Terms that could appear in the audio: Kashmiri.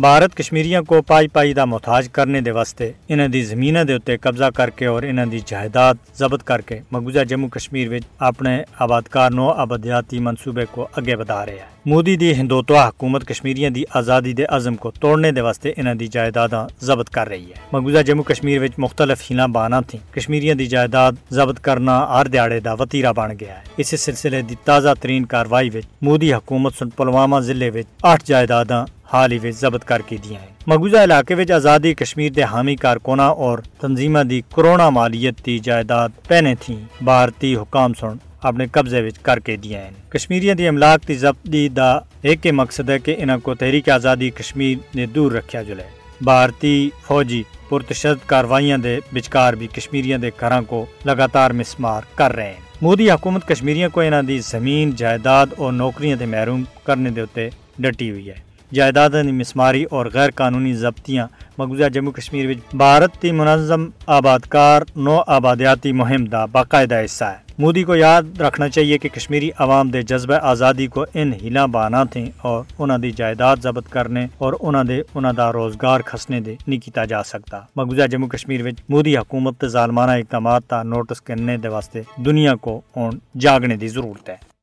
بھارت کشمیریاں کو پائی پائی دا محتاج کرنے دے واسطے انہاں دی زمیناں دے اتے قبضہ کر کے اور انہاں دی جائیداد ضبط کر کے مقبوضہ جموں کشمیر وچ اپنے آبادکار نو آبادیاتی منصوبے کو اگے بڑھا رہا ہے۔ مودی دی ہندوتوا حکومت کشمیریاں دی آزادی دے عزم کو توڑنے دے واسطے انہاں دی جائیداداں ضبط کر رہی ہے۔ مقبوضہ جموں کشمیر وچ مختلف ہیلاں بہاناں تھیں، کشمیریاں دی جائیداد ضبط کرنا ہر دیہڑے دا وتیرہ بن گیا ہے۔ اس سلسلے دی تازہ ترین کارروائی وچ مودی حکومت سن پلوامہ ضلع وچ 8 جائیداداں حال ہی ضبط کر کے دیا ہیں۔ مقبوضہ علاقے وچ آزادی کشمیر دے حامی کارکناں اور تنظیمہ دی کروڑاں مالیت دی جائیداد پہنے تھی بھارتی حکام سن اپنے قبضے وچ کر کے دیا ہیں۔ کشمیریاں دی املاک دی ضبطی دا ایک مقصد ہے کہ انہاں کو تحریک آزادی کشمیر نے دور رکھیا جلے۔ بھارتی فوجی پرتشدد کاروائیاں دے بچکار بھی کشمیریاں دے گھراں کو لگاتار مسمار کر رہے ہیں۔ مودی حکومت کشمیریاں کو انہاں دی زمین، جائیداد اور نوکریاں تے محروم کرنے دے اتے ڈٹی ہوئی ہے۔ جائیداداں دی مسماری اور غیر قانونی ضبطیاں مقبوضہ جموں کشمیر وچ بھارت دی منظم آبادکار نو آبادیاتی مہم دا باقاعدہ حصہ ہے۔ مودی کو یاد رکھنا چاہیے کہ کشمیری عوام دے جذبہ آزادی کو ان ہیلاں بہانہ تھیں اور انہاں دی جائیداد ضبط کرنے اور انہاں دا روزگار کھسنے دے نہیں کیتا جا سکتا۔ مقبوضہ جموں کشمیر وچ مودی حکومت تے ظالمانہ اقدامات دا نوٹس کرنے دے واسطے دنیا کو ہن جاگنے دی ضرورت ہے۔